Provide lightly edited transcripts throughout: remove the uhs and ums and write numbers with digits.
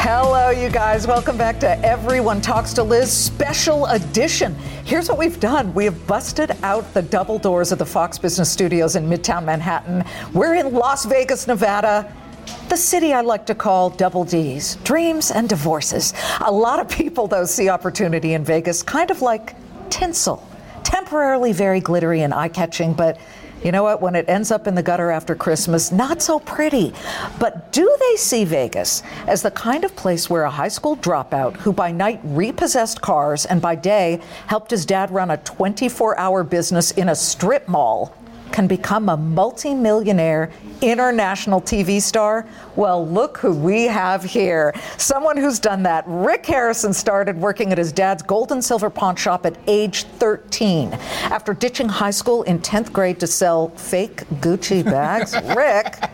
Hello, you guys. Welcome back to Everyone Talks to Liz Special Edition. Here's what we've done. We have busted out the double doors of the Fox Business Studios in Midtown Manhattan. We're in Las Vegas, Nevada, the city I like to call double D's, dreams and divorces. A lot of people, though, see opportunity in Vegas, kind of like tinsel, temporarily very glittery and eye-catching, but you know what? When it ends up in the gutter after Christmas, not so pretty. But do they see Vegas as the kind of place where a high school dropout who by night repossessed cars and by day helped his dad run a 24-hour business in a strip mall can become a multi-millionaire international TV star? Well, look who we have here. Someone who's done that. Rick Harrison started working at his dad's gold and silver pawn shop at age 13. After ditching high school in 10th grade to sell fake Gucci bags, Rick,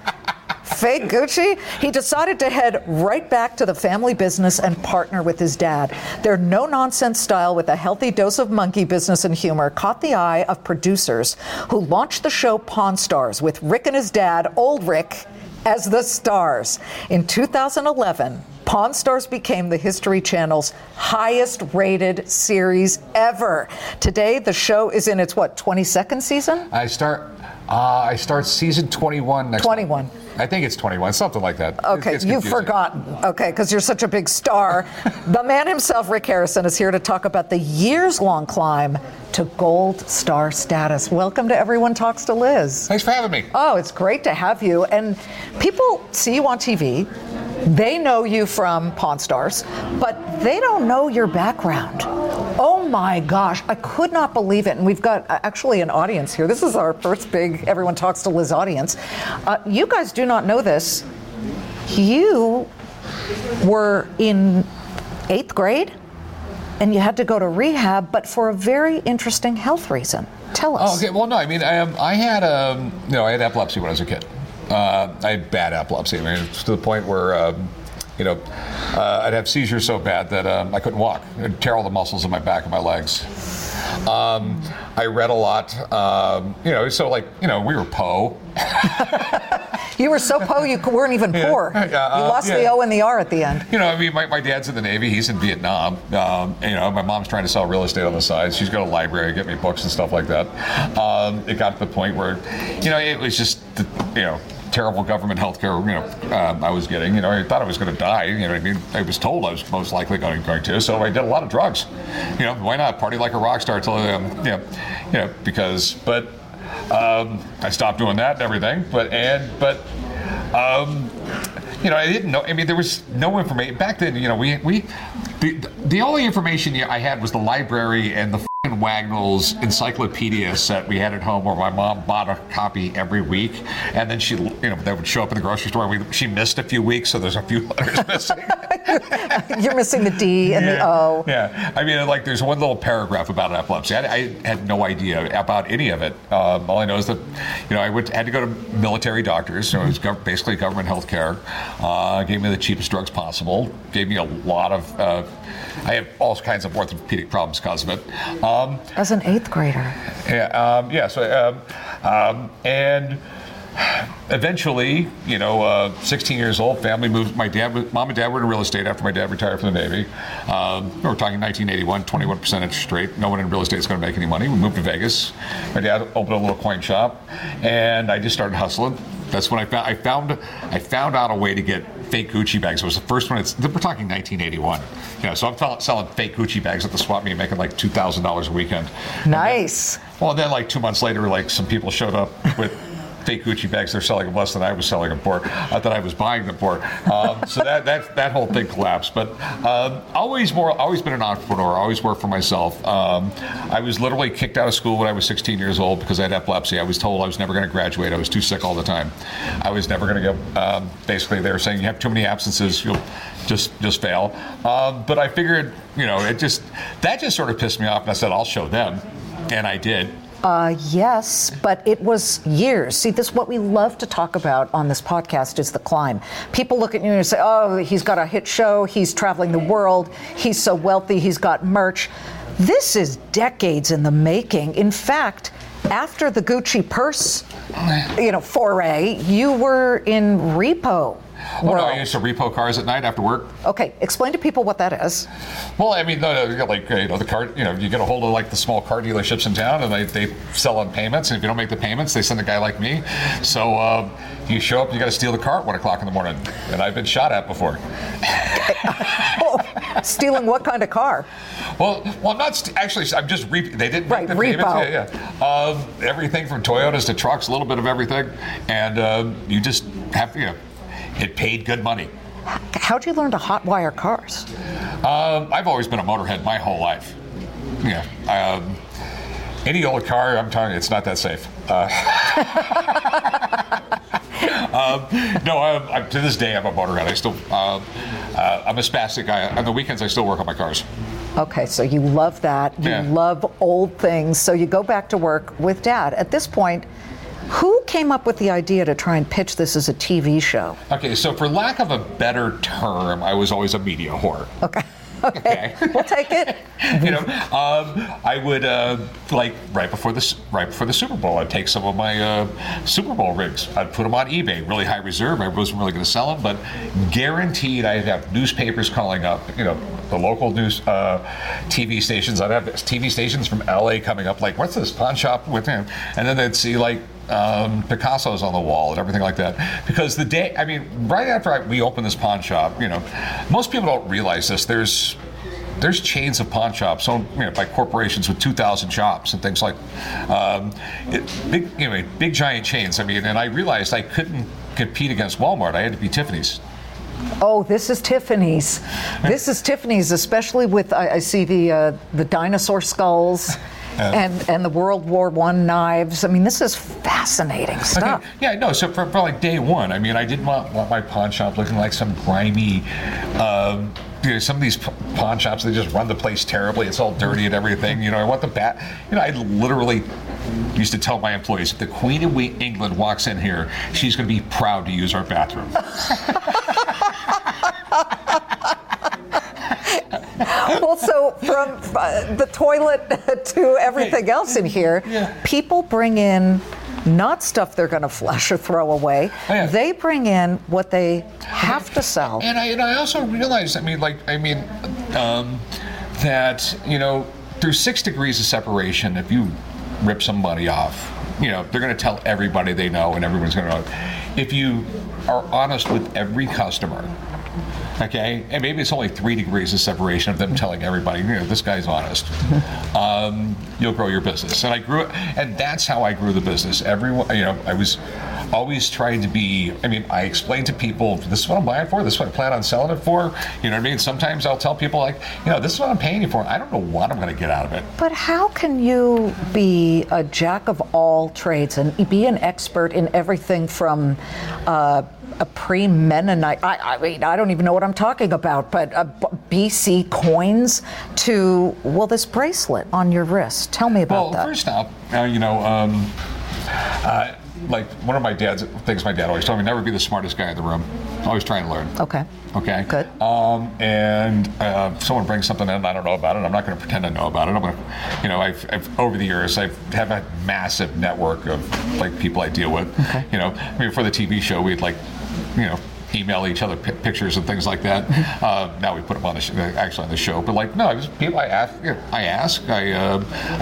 fake Gucci, he decided to head right back to the family business and partner with his dad. Their no-nonsense style with a healthy dose of monkey business and humor caught the eye of producers who launched the show Pawn Stars with Rick and his dad, old Rick, as the stars. In 2011, Pawn Stars became the History Channel's highest-rated series ever. Today, the show is in its, 22nd season? I start season 21 next month. 21. I think it's 21, something like that. Okay, you've forgotten. Okay, because you're such a big star. The man himself, Rick Harrison, is here to talk about the years-long climb to gold star status. Welcome to Everyone Talks to Liz. Thanks for having me. Oh, it's great to have you. And people see you on TV. They know you from Pawn Stars, but they don't know your background. Oh my gosh, I could not believe it. And we've got actually an audience here. This is our first big Everyone Talks to Liz audience. You guys do not know this. You were in 8th grade and you had to go to rehab, but for a very interesting health reason. Tell us. Oh, okay. Well, no, I mean, I had epilepsy when I was a kid. I had bad epilepsy. I mean, to the point where, I'd have seizures so bad that I couldn't walk. It'd tear all the muscles in my back and my legs. I read a lot. We were Poe. You were so Poe you weren't even poor. Yeah, you lost the O and the R at the end. You know, I mean, my dad's in the Navy. He's in Vietnam. My mom's trying to sell real estate on the side. She's got a library to get me books and stuff like that. It got to the point where, it was just, terrible government health care, I was getting. I thought I was going to die. I mean, I was told I was most likely going to, so I did a lot of drugs. Why not? Party like a rock star till, I stopped doing that and everything. I didn't know. I mean, there was no information. Back then, the only information I had was the library and the Wagnall's encyclopedia set we had at home, where my mom bought a copy every week, and then she, that would show up in the grocery store. She missed a few weeks, so there's a few letters missing. You're missing the D and the O. Yeah, I mean, there's one little paragraph about epilepsy. I had no idea about any of it. All I know is that, I had to go to military doctors. So it was basically government health care. Gave me the cheapest drugs possible. Gave me a lot of. I have all kinds of orthopedic problems because of it. As an 8th grader. Yeah. And eventually, 16 years old, family moved. Mom and dad were in real estate after my dad retired from the Navy. We're talking 1981, 21% interest rate. No one in real estate is going to make any money. We moved to Vegas. My dad opened a little coin shop, and I just started hustling. That's when I found out a way to get fake Gucci bags. It was the first one. We're talking 1981. So I'm selling fake Gucci bags at the swap meet and making $2,000 a weekend. Nice. And then 2 months later, some people showed up with fake Gucci bags they're selling them less than I was selling them for, that I was buying them for. So that whole thing collapsed. But always been an entrepreneur. Always worked for myself. I was literally kicked out of school when I was 16 years old because I had epilepsy. I was told I was never going to graduate. I was too sick all the time. I was never going to go. Basically, they were saying you have too many absences. You'll just fail. But I figured, that just sort of pissed me off, and I said I'll show them, and I did. Yes, but it was years. See, this what we love to talk about on this podcast is the climb. People look at you and say, oh, he's got a hit show, he's traveling the world, he's so wealthy, he's got merch. This is decades in the making. In fact, after the Gucci purse, foray, you were in repo. Oh, no, I used to repo cars at night after work. Okay, explain to people what that is. Well, I mean, the car, you get a hold of like the small car dealerships in town, and they sell on payments. And if you don't make the payments, they send a guy like me. So you show up, and you got to steal the car at 1 o'clock in the morning. And I've been shot at before. Stealing what kind of car? Well, I'm not actually. I'm just they didn't make the repo. Payments. Yeah. Everything from Toyotas to trucks, a little bit of everything, and you just have to. It paid good money. How'd you learn to hotwire cars? I've always been a motorhead my whole life. Yeah. Any old car, I'm telling you, it's not that safe. No, to this day, I'm a motorhead. I still, I'm a spastic guy. On the weekends, I still work on my cars. Okay, so you love that. You love old things. So you go back to work with Dad. At this point, who came up with the idea to try and pitch this as a TV show? Okay, so for lack of a better term, I was always a media whore. Okay. We'll take it. I would right before the Super Bowl, I'd take some of my Super Bowl rigs. I'd put them on eBay, really high reserve. I wasn't really going to sell them, but guaranteed, I'd have newspapers calling up. The local news, TV stations. I'd have TV stations from LA coming up, like, what's this pawn shop with him? And then they'd see like Picasso's on the wall and everything like that. Because right after we opened this pawn shop, most people don't realize this. There's chains of pawn shops owned by corporations with 2,000 shops and things like big giant chains. And I realized I couldn't compete against Walmart. I had to be Tiffany's. Oh, this is Tiffany's. This is Tiffany's, especially with I see the dinosaur skulls. And the World War I knives. This is fascinating stuff. Okay. Yeah, no. So for like day one, I didn't want my pawn shop looking like some grimy. Some of these pawn shops, they just run the place terribly. It's all dirty and everything. I want the bat. I literally used to tell my employees, if the Queen of England walks in here, she's going to be proud to use our bathroom. Well, so from the toilet to everything else in here, people bring in not stuff they're going to flush or throw away. They bring in what they have to sell. And I also realized, that through 6 degrees of separation, if you rip somebody off, they're going to tell everybody they know, and everyone's going to know. If you are honest with every customer. Okay, and maybe it's only 3 degrees of separation of them telling everybody, this guy's honest. You'll grow your business, and I grew it, and that's how I grew the business. Everyone, I was always trying to be. I explained to people, this is what I'm buying for, this is what I plan on selling it for. You know what I mean? Sometimes I'll tell people this is what I'm paying you for. I don't know what I'm going to get out of it. But how can you be a jack of all trades and be an expert in everything from? A pre-Mennonite, I don't even know what I'm talking about, but BC coins to, this bracelet on your wrist. Tell me about that. Well, first off, one of my dad's things my dad always told me, never be the smartest guy in the room. Always trying to learn. Okay. Good. And someone brings something in, I don't know about it. I'm not going to pretend I know about it. I'm going to, I've over the years, I have a massive network of people I deal with. Okay. For the TV show, we'd email each other pictures and things like that. Now we put them on actually on the show, but people I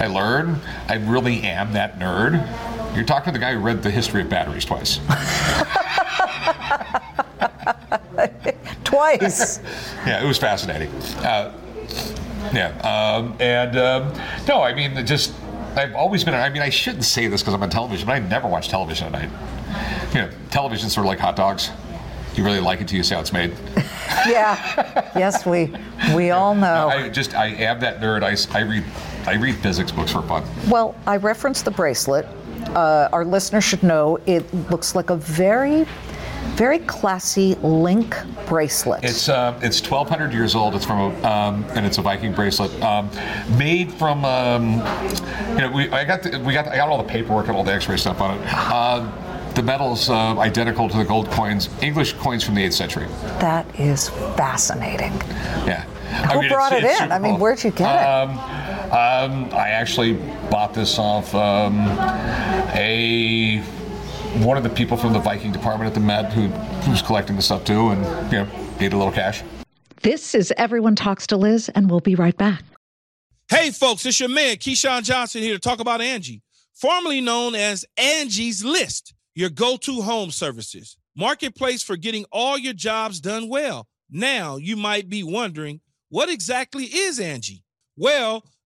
learn. I really am that nerd. You're talking to the guy who read the history of batteries twice. Twice. Yeah, it was fascinating. No, I've always been, I mean, I shouldn't say this because I'm on television, but I never watch television at night. You know, television's sort of like hot dogs. You really like it till you see how it's made. Yeah. Yes, we all know. No, I am that nerd. I read physics books for fun. Well, I referenced the bracelet. Our listeners should know it looks like a very, very classy link bracelet. It's 1,200 years old. It's from and it's a Viking bracelet made from I got all the paperwork and all the X-ray stuff on it. The metal is identical to the gold coins, English coins from the 8th century. That is fascinating. Yeah. Who brought it in? I mean, where'd you get it? I actually bought this off one of the people from the Viking department at the Met who's collecting the stuff too, and paid a little cash. This is Everyone Talks to Liz, and we'll be right back. Hey, folks, it's your man Keyshawn Johnson here to talk about Angie, formerly known as Angie's List. Your go-to home services. Marketplace for getting all your jobs done well. Now, you might be wondering, what exactly is Angie? Well,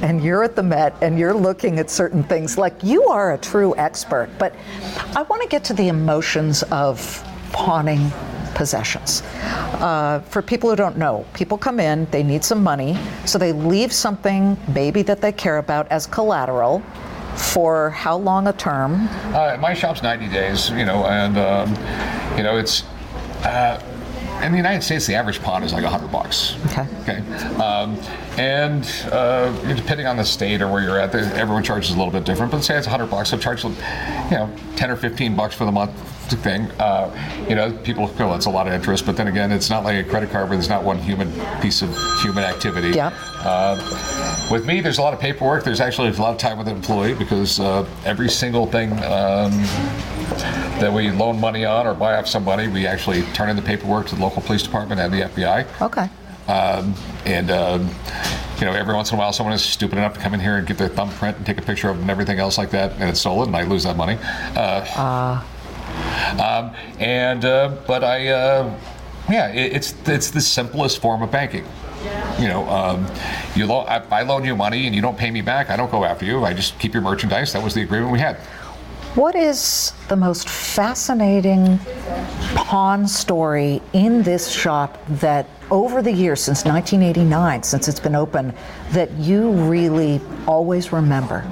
and you're at the Met, and you're looking at certain things like you are a true expert. But I want to get to the emotions of pawning possessions. For people who don't know, people come in, they need some money, so they leave something maybe that they care about as collateral. For how long a term? My shop's 90 days, and it's. In the United States, the average pawn is like $100. Okay. And depending on the state or where you're at, everyone charges a little bit different. But say it's $100, so charge $10 or $15 for the month thing. People feel that's a lot of interest, but then again, it's not like a credit card where there's not one piece of human activity. Yeah. With me, there's a lot of paperwork. There's actually a lot of time with an employee because every single thing that we loan money on or buy off somebody, we actually turn in the paperwork to the local police department and the FBI. Okay. Every once in a while, someone is stupid enough to come in here and get their thumbprint and take a picture of it and everything else like that, and it's stolen, and I lose that money. It's the simplest form of banking. I loan you money and you don't pay me back. I don't go after you. I just keep your merchandise. That was the agreement we had. What is the most fascinating pawn story in this shop that over the years, since 1989, since it's been open, that you really always remember?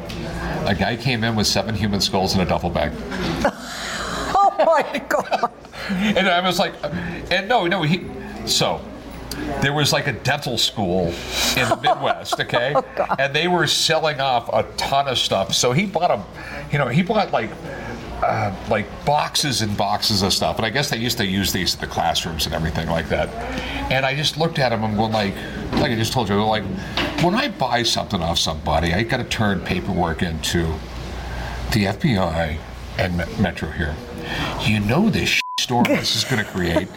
A guy came in with 7 human skulls in a duffel bag. Oh my God. And I was like, there was like a dental school in the Midwest, okay? Oh, and they were selling off a ton of stuff. So he bought like boxes and boxes of stuff. And I guess they used to use these in the classrooms and everything like that. And I just looked at him and went like I just told you, when I buy something off somebody, I got to turn paperwork into the FBI and Metro here. You know this storm this is going to create.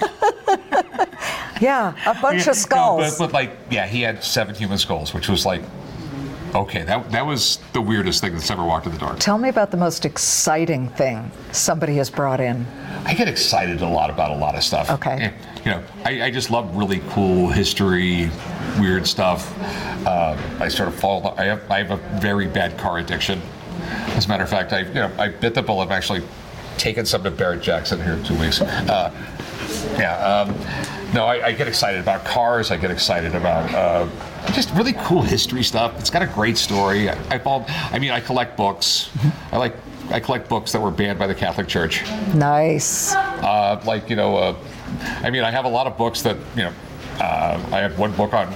Yeah, a bunch of skulls. No, but he had 7 human skulls, which was that was the weirdest thing that's ever walked in the door. Tell me about the most exciting thing somebody has brought in. I get excited a lot about a lot of stuff. Okay. You know, I just love really cool history, weird stuff. I sort of fall. I have a very bad car addiction. As a matter of fact, I bit the bullet. I've actually taken some to Barrett Jackson here in 2 weeks. I get excited about cars. I get excited about just really cool history stuff. It's got a great story. I collect books. Mm-hmm. I collect books that were banned by the Catholic Church. Nice. I have a lot of books that, I have one book on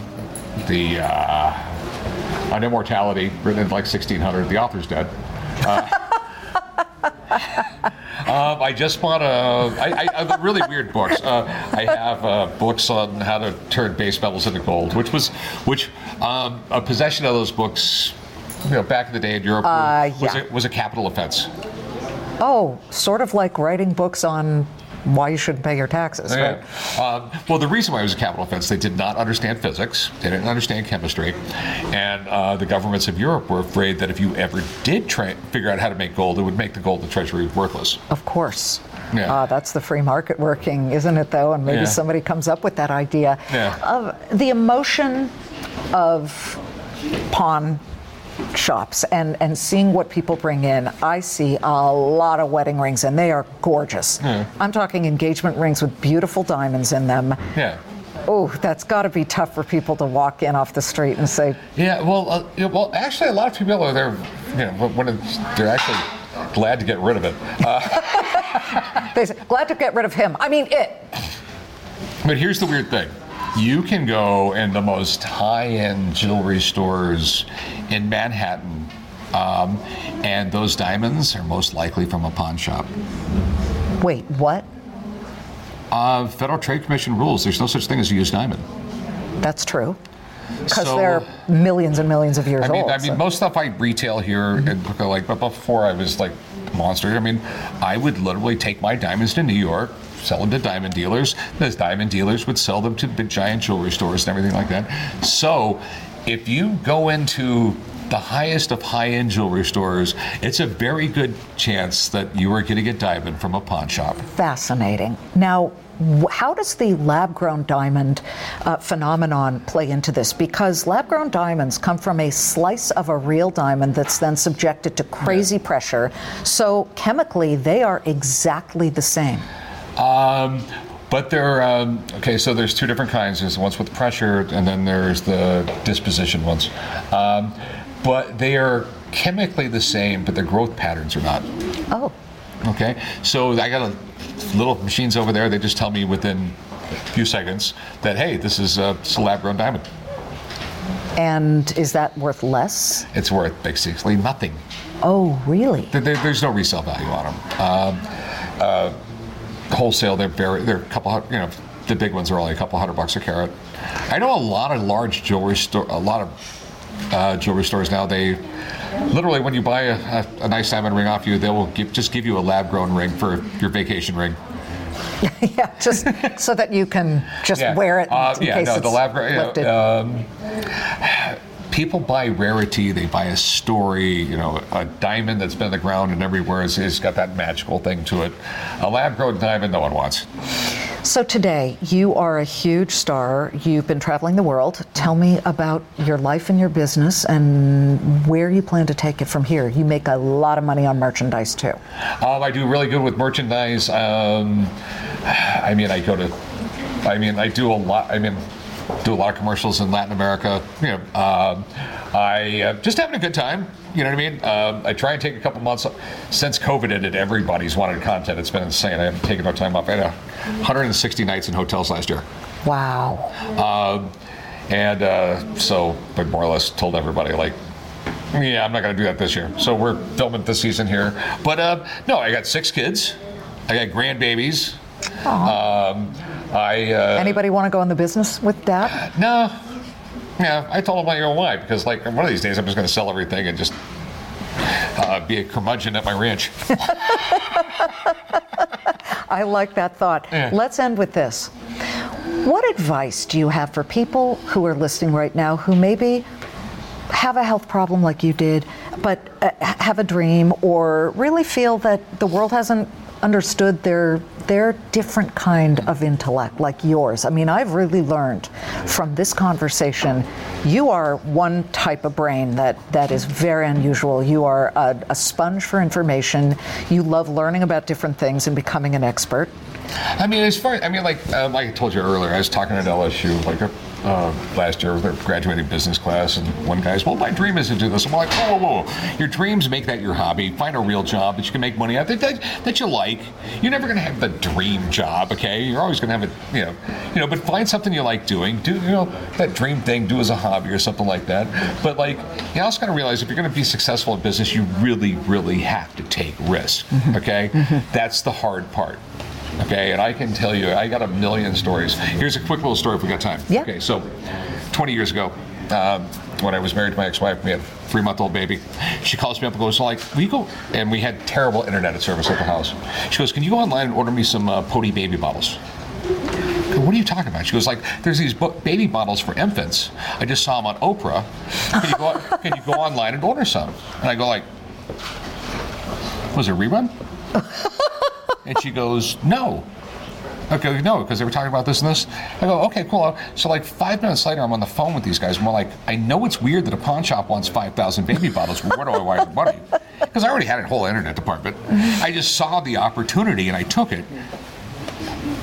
the on immortality written in 1600. The author's dead. I just bought a really weird books. I have books on how to turn base metals into gold, which a possession of those books, back in the day in Europe, was a capital offense. Oh, sort of like writing books on why you shouldn't pay your taxes, right? Yeah. Well, the reason why it was a capital offense, they did not understand physics, they didn't understand chemistry, and the governments of Europe were afraid that if you ever did figure out how to make gold, it would make the gold in the treasury worthless. Of course. Yeah. That's the free market working, isn't it, though? And maybe somebody comes up with that idea. Yeah. The emotion of pawn shops and seeing what people bring in. I see a lot of wedding rings, and they are gorgeous. Yeah. I'm talking engagement rings with beautiful diamonds in them. Yeah. Oh, that's got to be tough for people to walk in off the street and say. Yeah. Well, actually, a lot of people are there. They're actually glad to get rid of it. They say, glad to get rid of him. I mean it. But here's the weird thing. You can go in the most high-end jewelry stores in Manhattan, and those diamonds are most likely from a pawn shop. Wait, what? Federal Trade Commission rules. There's no such thing as a used diamond. That's true. Because they're millions and millions of years old. Most stuff I retail here, mm-hmm. But before I was a monster, I would literally take my diamonds to New York, sell them to diamond dealers. Those diamond dealers would sell them to big giant jewelry stores and everything like that. So if you go into the highest of high-end jewelry stores, it's a very good chance that you are getting a diamond from a pawn shop. Fascinating. Now, how does the lab-grown diamond phenomenon play into this? Because lab-grown diamonds come from a slice of a real diamond that's then subjected to crazy pressure. So chemically, they are exactly the same. But they're, so there's two different kinds. There's the ones with pressure, and then there's the disposition ones. But they are chemically the same, but their growth patterns are not. Oh. Okay, so I got little machines over there. They just tell me within a few seconds that, hey, this is a lab-grown diamond. And is that worth less? It's worth basically nothing. Oh, really? There's no resale value on them. Wholesale, they're a couple hundred, the big ones are only a couple $100 a carat. I know a lot of jewelry stores now, they literally, when you buy a nice diamond ring off you, they will just give you a lab-grown ring for your vacation ring. Yeah, just so that you can just wear it in case it's lifted. People buy rarity, they buy a story, a diamond that's been in the ground and everywhere has got that magical thing to it. A lab-grown diamond no one wants. So today, you are a huge star. You've been traveling the world. Tell me about your life and your business and where you plan to take it from here. You make a lot of money on merchandise, too. I do really good with merchandise. Do a lot of commercials in Latin America. I just having a good time. You know what I mean? I try and take a couple months since COVID ended. Everybody's wanted content. It's been insane. I haven't taken no time off. I had 160 nights in hotels last year. Wow. But more or less told everybody I'm not going to do that this year. So we're filming this season here. But I got 6 kids. I got grandbabies. Anybody want to go in the business with that? No. Yeah, I told him why, because one of these days I'm just going to sell everything and just be a curmudgeon at my ranch. I like that thought. Yeah. Let's end with this. What advice do you have for people who are listening right now who maybe have a health problem like you did, but have a dream or really feel that the world hasn't understood their different kind of intellect, like yours. I mean, I've really learned from this conversation, you are one type of brain that is very unusual. You are a sponge for information. You love learning about different things and becoming an expert. I mean, as far, I mean, like I told you earlier, I was talking at LSU, like last year with their graduating business class, and one guy says, well, my dream is to do this. I'm like, whoa. Your dreams, make that your hobby. Find a real job that you can make money out that you like. You're never going to have the dream job, okay? You're always going to have it, you know, but find something you like doing. Do, you know, that dream thing, do as a hobby or something like that. But, like, you also got to realize if you're going to be successful in business, you really, really have to take risks, okay? That's the hard part. Okay, and I can tell you, I got a million stories. Here's a quick little story if we got time. Yeah. Okay, so 20 years ago, when I was married to my ex-wife, we had a 3-month-old baby. She calls me up and goes, like, will you go? And we had terrible internet service at the house. She goes, can you go online and order me some Pody baby bottles? What are you talking about? She goes, like, there's these baby bottles for infants. I just saw them on Oprah. Can you go online and order some? And I go, like, was it a rerun? And she goes, no. Okay, no, because they were talking about this and this. I go, okay, cool. So, like, 5 minutes later, I'm on the phone with these guys. And we're like, I know it's weird that a pawn shop wants 5,000 baby bottles. But where do I wire the money? Because I already had a whole internet department. I just saw the opportunity, and I took it.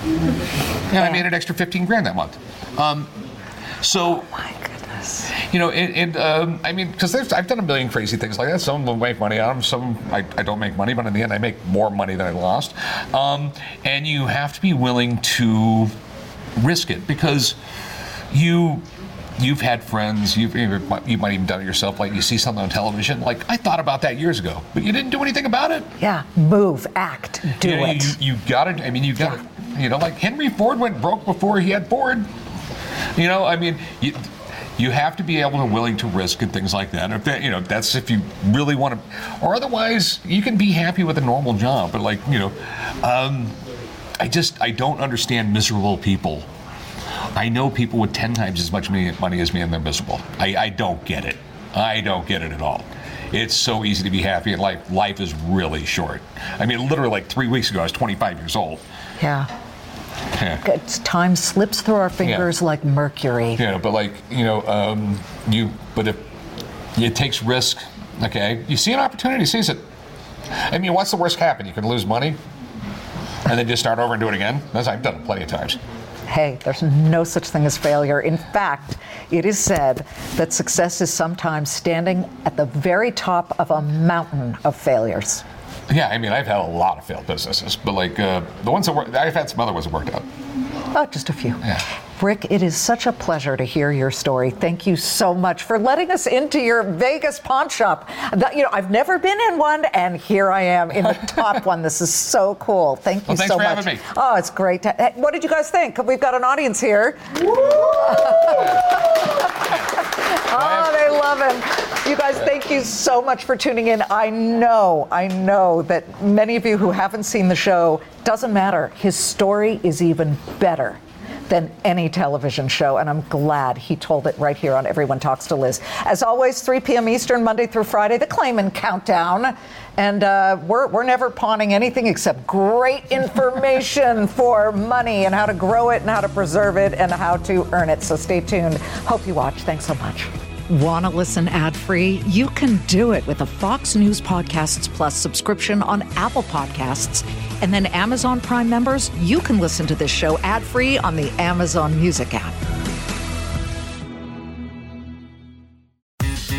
And I made an extra $15,000 that month. Oh, my goodness. You know, and I mean, because I've done a million crazy things like that. Some will make money out of them. Some I don't make money, but in the end, I make more money than I lost. And you have to be willing to risk it because you've had friends. You might even done it yourself. Like you see something on television. Like I thought about that years ago, but you didn't do anything about it. Yeah, move, act, do it. You got it. I mean, you got it. You know, like Henry Ford went broke before he had Ford. You know, I mean. You have to be able and willing to risk and things like that. If that, you know, that's if you really want to, or otherwise you can be happy with a normal job. But like, you know, I don't understand miserable people. I know people with 10 times as much money as me and they're miserable. I don't get it. I don't get it at all. It's so easy to be happy in life. Life is really short. I mean, literally like 3 weeks ago, I was 25 years old. Yeah. Yeah. Time slips through our fingers like mercury. Yeah, but like, you know, if it takes risk, okay? You see an opportunity, seize it. I mean, what's the worst happen? You can lose money and then just start over and do it again. I've done it plenty of times. Hey, there's no such thing as failure. In fact, it is said that success is sometimes standing at the very top of a mountain of failures. Yeah, I mean, I've had a lot of failed businesses, but like the ones that worked, I've had some other ones that worked out. Oh, just a few. Yeah. Rick, it is such a pleasure to hear your story. Thank you so much for letting us into your Vegas pawn shop. You know, I've never been in one, and here I am in the top one. This is so cool. Thank you so much. Thanks for having me. Oh, it's great. What did you guys think? We've got an audience here. Oh, they love him. You guys, thank you so much for tuning in. I know that many of you who haven't seen the show, doesn't matter. His story is even better than any television show, and I'm glad he told it right here on Everyone Talks to Liz. As always, 3 p.m. Eastern, Monday through Friday, the Claman Countdown, and we're never pawning anything except great information for money and how to grow it and how to preserve it and how to earn it. So stay tuned. Hope you watch. Thanks so much. Want to listen ad-free? You can do it with a Fox News Podcasts Plus subscription on Apple Podcasts. And then Amazon Prime members, you can listen to this show ad-free on the Amazon Music app.